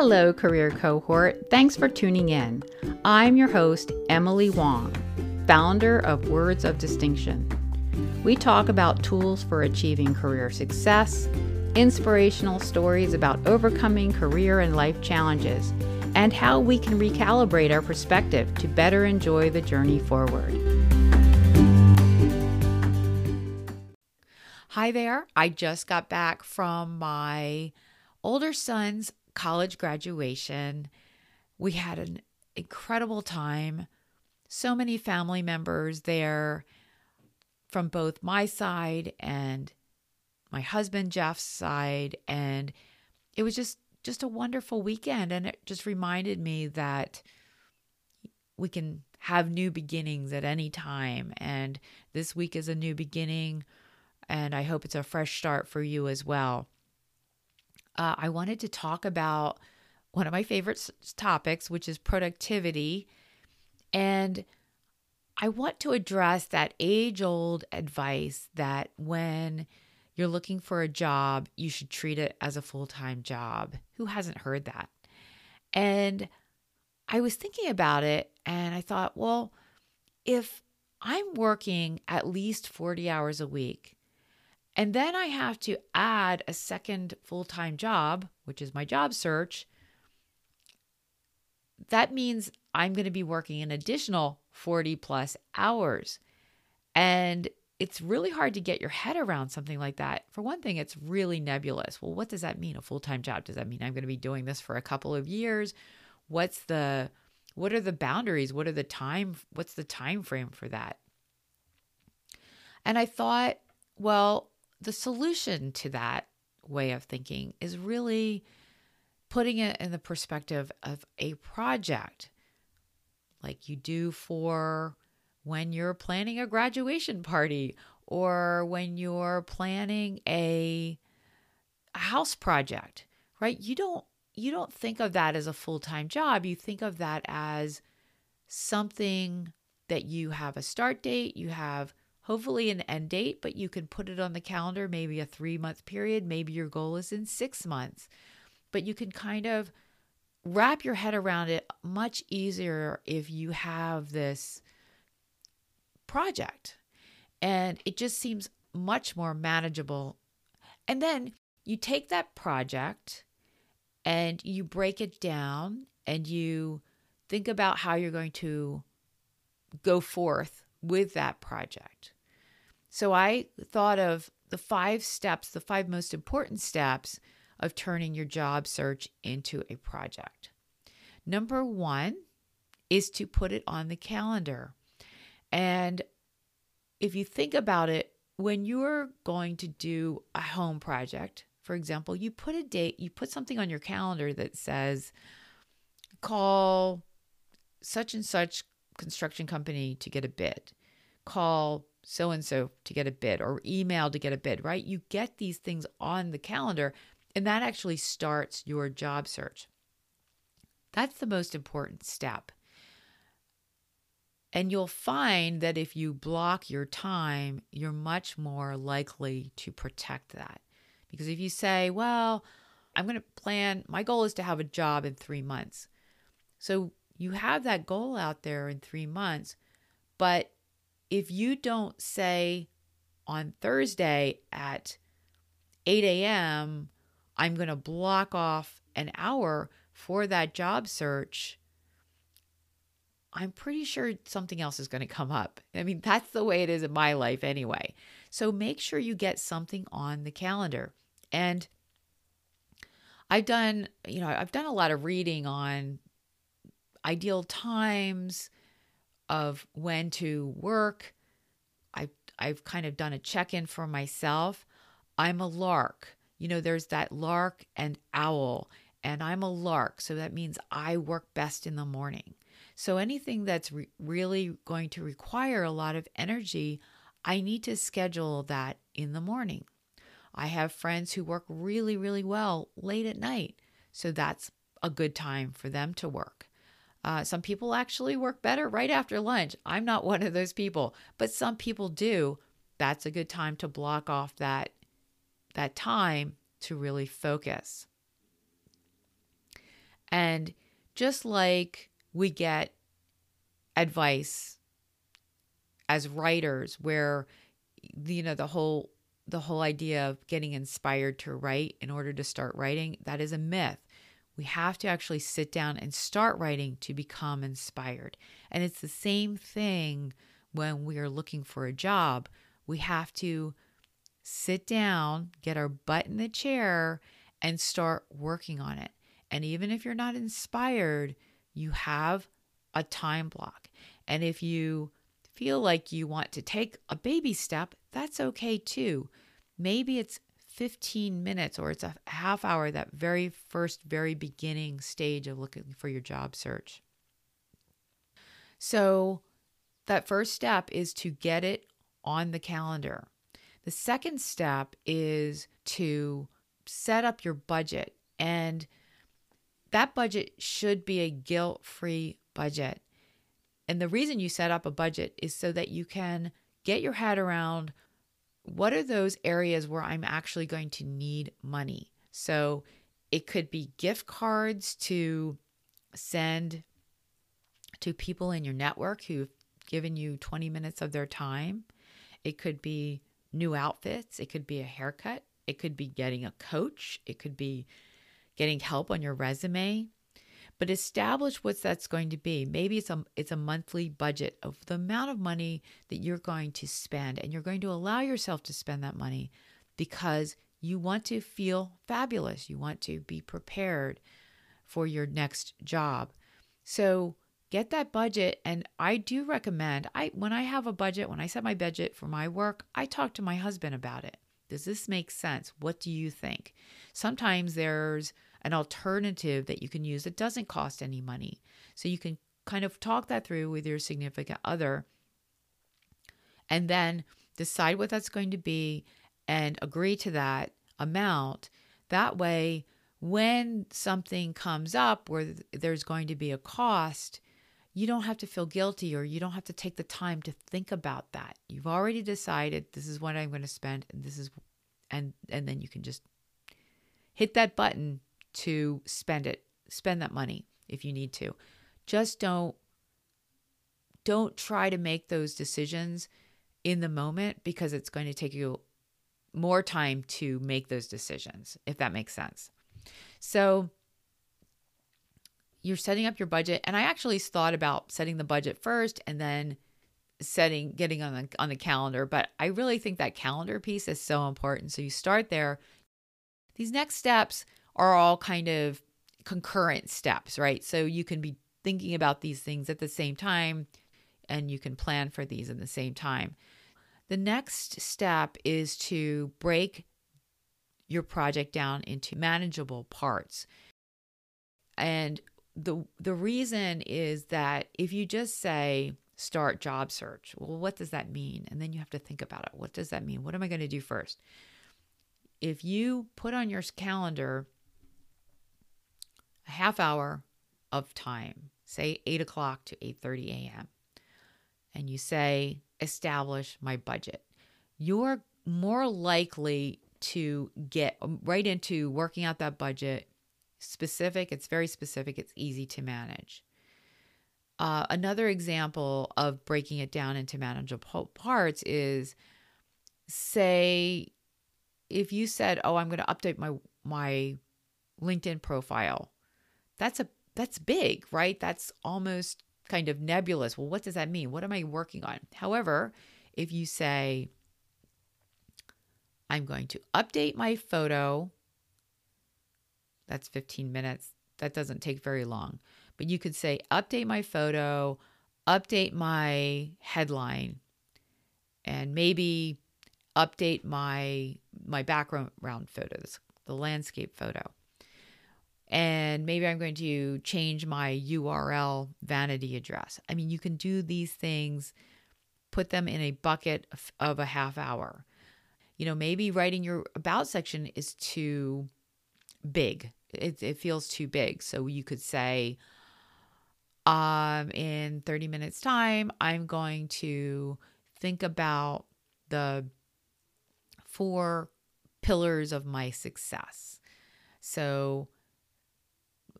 Hello, Career Cohort. Thanks for tuning in. I'm your host, Emily Wong, founder of Words of Distinction. We talk about tools for achieving career success, inspirational stories about overcoming career and life challenges, and how we can recalibrate our perspective to better enjoy the journey forward. Hi there. I just got back from my older son's college graduation. We had an incredible time. So many family members there from both my side and my husband Jeff's side. And it was just a wonderful weekend. And it just reminded me that we can have new beginnings at any time. And this week is a new beginning. And I hope it's a fresh start for you as well. I wanted to talk about one of my favorite topics, which is productivity. And I want to address that age-old advice that when you're looking for a job, you should treat it as a full-time job. Who hasn't heard that? And I was thinking about it and I thought, well, if I'm working at least 40 hours a week, and then I have to add a second full-time job, which is my job search, that means I'm going to be working an additional 40 plus hours. And it's really hard to get your head around something like that. For one thing, it's really nebulous. Well, what does that mean? A full-time job? Does that mean I'm going to be doing this for a couple of years? What are the boundaries? What's the time frame for that? And I thought, well, the solution to that way of thinking is really putting it in the perspective of a project, like you do for when you're planning a graduation party or when you're planning a house project, right? You don't think of that as a full-time job. You think of that as something that you have a start date, you have hopefully an end date, but you can put it on the calendar, maybe a 3-month period. Maybe your goal is in 6 months, but you can kind of wrap your head around it much easier if you have this project, and it just seems much more manageable. And then you take that project and you break it down and you think about how you're going to go forth with that project. So I thought of the 5 most important steps of turning your job search into a project. Number 1 is to put it on the calendar. And if you think about it, when you're going to do a home project, for example, you put something on your calendar that says, call such and such construction company to get a bid, call so-and-so to get a bid, or email to get a bid, right? You get these things on the calendar, and that actually starts your job search. That's the most important step. And you'll find that if you block your time, you're much more likely to protect that. Because if you say, well, my goal is to have a job in 3 months. So you have that goal out there in 3 months, but if you don't say on Thursday at 8 a.m., I'm going to block off an hour for that job search, I'm pretty sure something else is going to come up. I mean, that's the way it is in my life anyway. So make sure you get something on the calendar. And I've done a lot of reading on ideal times of when to work. I've kind of done a check-in for myself. I'm a lark. There's that lark and owl, and I'm a lark. So that means I work best in the morning. So anything that's really going to require a lot of energy, I need to schedule that in the morning. I have friends who work really, really well late at night. So that's a good time for them to work. Some people actually work better right after lunch. I'm not one of those people, but some people do. That's a good time to block off that time to really focus. And just like we get advice as writers where, you know, the whole idea of getting inspired to write in order to start writing, that is a myth. We have to actually sit down and start writing to become inspired. And it's the same thing when we are looking for a job. We have to sit down, get our butt in the chair, and start working on it. And even if you're not inspired, you have a time block. And if you feel like you want to take a baby step, that's okay too. Maybe it's 15 minutes or it's a half hour, that very first, very beginning stage of looking for your job search. So that first step is to get it on the calendar. The second step is to set up your budget, and that budget should be a guilt-free budget. And the reason you set up a budget is so that you can get your head around what are those areas where I'm actually going to need money. So it could be gift cards to send to people in your network who've given you 20 minutes of their time. It could be new outfits. It could be a haircut. It could be getting a coach. It could be getting help on your resume. But establish what that's going to be. Maybe it's a monthly budget of the amount of money that you're going to spend, and you're going to allow yourself to spend that money because you want to feel fabulous. You want to be prepared for your next job. So get that budget. And I do recommend, when I have a budget, when I set my budget for my work, I talk to my husband about it. Does this make sense? What do you think? Sometimes there's an alternative that you can use that doesn't cost any money. So you can kind of talk that through with your significant other and then decide what that's going to be and agree to that amount. That way, when something comes up where there's going to be a cost, you don't have to feel guilty, or you don't have to take the time to think about that. You've already decided this is what I'm going to spend, and this is, and then you can just hit that button to spend that money if you need to. Just don't try to make those decisions in the moment, because it's going to take you more time to make those decisions, if that makes sense. So you're setting up your budget. And I actually thought about setting the budget first and then getting on the calendar. But I really think that calendar piece is so important. So you start there. These next steps are all kind of concurrent steps, right? So you can be thinking about these things at the same time, and you can plan for these at the same time. The next step is to break your project down into manageable parts. And the reason is that if you just say, start job search, well, what does that mean? And then you have to think about it. What does that mean? What am I going to do first? If you put on your calendar a half hour of time, say 8 o'clock to 8:30 a.m., and you say, establish my budget, you're more likely to get right into working out that budget. Specific, it's very specific, it's easy to manage. Another example of breaking it down into manageable parts is, say, if you said, oh, I'm going to update my LinkedIn profile, that's big, right? That's almost kind of nebulous. Well, what does that mean? What am I working on? However, if you say, I'm going to update my photo, that's 15 minutes. That doesn't take very long. But you could say, update my photo, update my headline, and maybe update my background photos, the landscape photo. And maybe I'm going to change my URL vanity address. I mean, you can do these things, put them in a bucket of a half hour. You know, maybe writing your about section is too big. It feels too big. So you could say, in 30 minutes time, I'm going to think about the 4 pillars of my success. So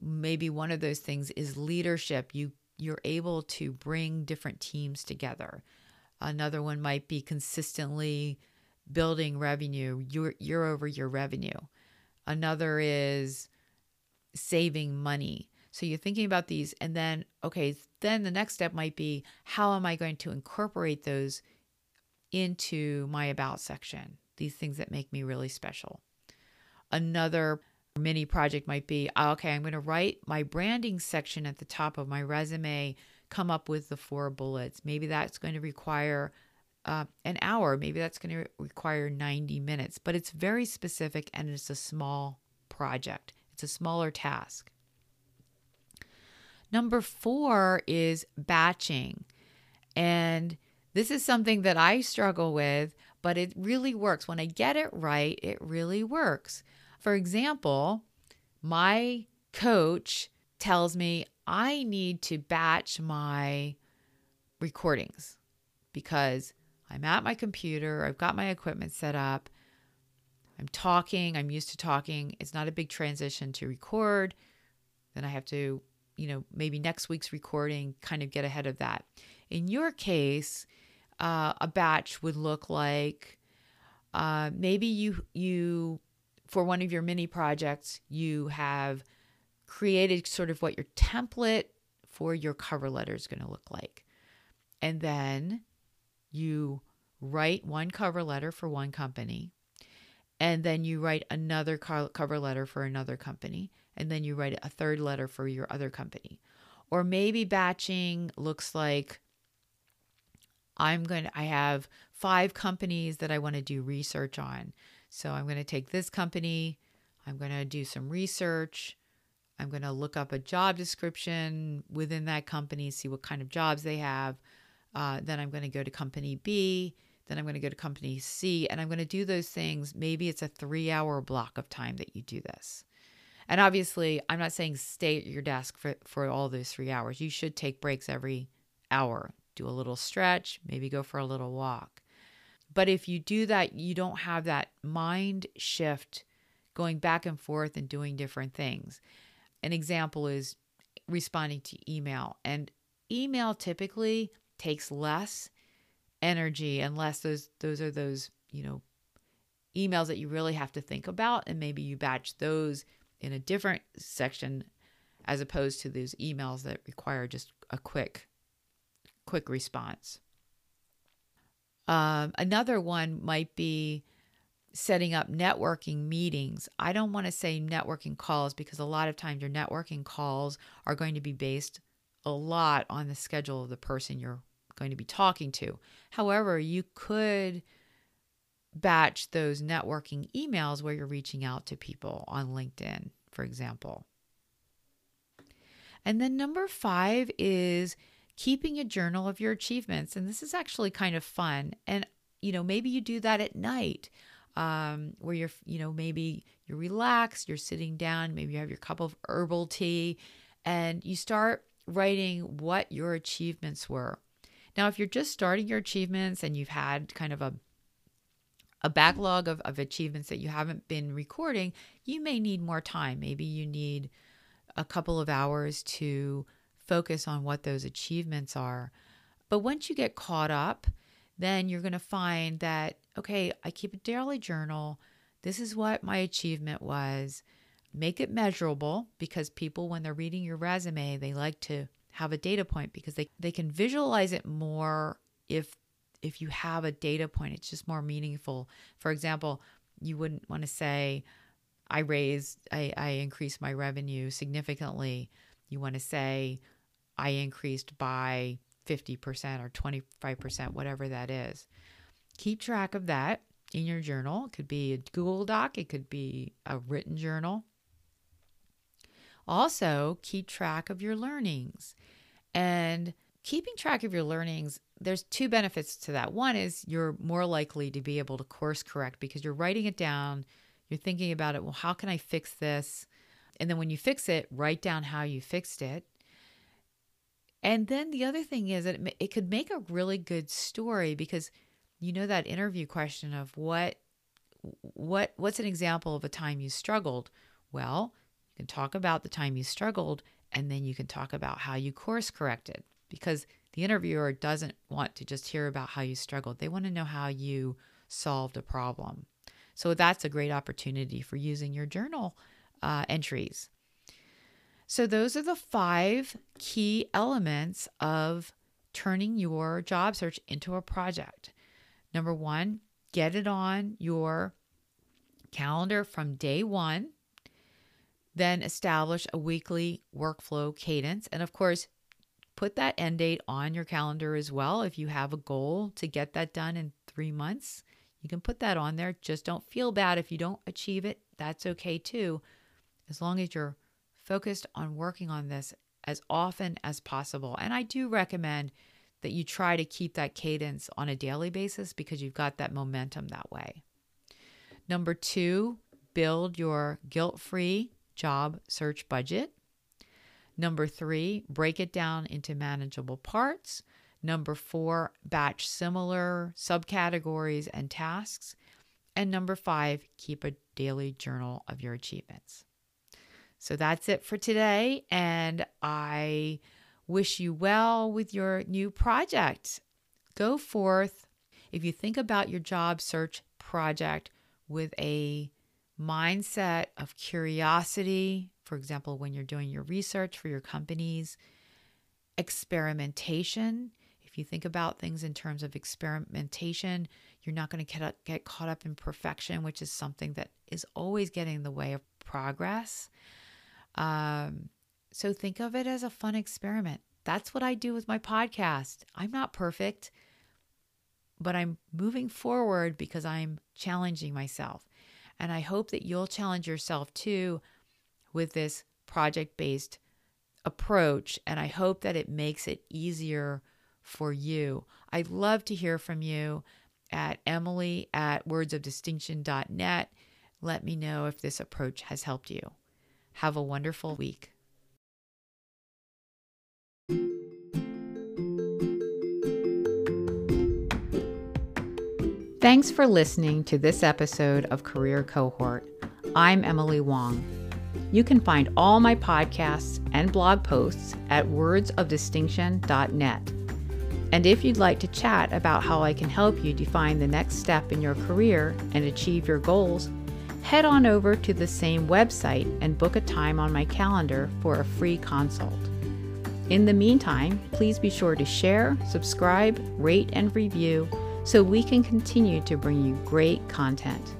maybe one of those things is leadership. You're able to bring different teams together. Another one might be consistently building revenue, year over year revenue. Another is saving money. So you're thinking about these, and then, okay, then the next step might be, how am I going to incorporate those into my about section? These things that make me really special. Another mini project might be, okay, I'm going to write my branding section at the top of my resume, come up with the 4 bullets. Maybe that's going to require an hour. Maybe that's going to require 90 minutes, but it's very specific and it's a small project. It's a smaller task. Number 4 is batching. And this is something that I struggle with, but it really works. When I get it right, it really works. For example, my coach tells me I need to batch my recordings because I'm at my computer, I've got my equipment set up, I'm talking, I'm used to talking. It's not a big transition to record. Then I have to, maybe next week's recording, kind of get ahead of that. In your case, a batch would look like maybe you for one of your mini projects, you have created sort of what your template for your cover letter is going to look like. And then you write one cover letter for one company, and then you write another cover letter for another company, and then you write a third letter for your other company. Or maybe batching looks like I have 5 companies that I want to do research on. So I'm going to take this company, I'm going to do some research, I'm going to look up a job description within that company, see what kind of jobs they have. Then I'm going to go to company B, then I'm going to go to company C, and I'm going to do those things. Maybe it's a 3-hour block of time that you do this. And obviously, I'm not saying stay at your desk for all those 3 hours. You should take breaks every hour, do a little stretch, maybe go for a little walk. But if you do that, you don't have that mind shift going back and forth and doing different things. An example is responding to email. And email typically takes less energy unless those are emails that you really have to think about. And maybe you batch those in a different section as opposed to those emails that require just a quick response. Another one might be setting up networking meetings. I don't want to say networking calls because a lot of times your networking calls are going to be based a lot on the schedule of the person you're going to be talking to. However, you could batch those networking emails where you're reaching out to people on LinkedIn, for example. And then number 5 is keeping a journal of your achievements. And this is actually kind of fun. And, maybe you do that at night where you're, maybe you're relaxed, you're sitting down, maybe you have your cup of herbal tea, and you start writing what your achievements were. Now, if you're just starting your achievements and you've had kind of a backlog of achievements that you haven't been recording, you may need more time. Maybe you need a couple of hours to focus on what those achievements are. But once you get caught up, then you're going to find that, okay, I keep a daily journal. This is what my achievement was. Make it measurable, because people, when they're reading your resume, they like to have a data point because they can visualize it more if you have a data point. It's just more meaningful. For example, you wouldn't want to say, I increased my revenue significantly. You want to say, I increased by 50% or 25%, whatever that is. Keep track of that in your journal. It could be a Google Doc. It could be a written journal. Also, keep track of your learnings. And keeping track of your learnings, there's 2 benefits to that. One is you're more likely to be able to course correct because you're writing it down. You're thinking about it. Well, how can I fix this? And then when you fix it, write down how you fixed it. And then the other thing is that it could make a really good story because that interview question of what's an example of a time you struggled? Well, you can talk about the time you struggled, and then you can talk about how you course corrected, because the interviewer doesn't want to just hear about how you struggled. They want to know how you solved a problem. So that's a great opportunity for using your journal entries. So those are the 5 key elements of turning your job search into a project. Number 1, get it on your calendar from day 1. Then establish a weekly workflow cadence. And of course, put that end date on your calendar as well. If you have a goal to get that done in 3 months, you can put that on there. Just don't feel bad if you don't achieve it. That's okay too, as long as you're focused on working on this as often as possible. And I do recommend that you try to keep that cadence on a daily basis, because you've got that momentum that way. Number 2, build your guilt-free job search budget. Number 3, break it down into manageable parts. Number 4, batch similar subcategories and tasks. And number 5, keep a daily journal of your achievements. So that's it for today, and I wish you well with your new project. Go forth, if you think about your job search project with a mindset of curiosity, for example, when you're doing your research for your companies, experimentation. If you think about things in terms of experimentation, you're not going to get caught up in perfection, which is something that is always getting in the way of progress. So think of it as a fun experiment. That's what I do with my podcast. I'm not perfect, but I'm moving forward because I'm challenging myself. And I hope that you'll challenge yourself too with this project-based approach. And I hope that it makes it easier for you. I'd love to hear from you at emily@wordsofdistinction.net. Let me know if this approach has helped you. Have a wonderful week. Thanks for listening to this episode of Career Cohort. I'm Emily Wong. You can find all my podcasts and blog posts at wordsofdistinction.net. And if you'd like to chat about how I can help you define the next step in your career and achieve your goals, head on over to the same website and book a time on my calendar for a free consult. In the meantime, please be sure to share, subscribe, rate, and review, so we can continue to bring you great content.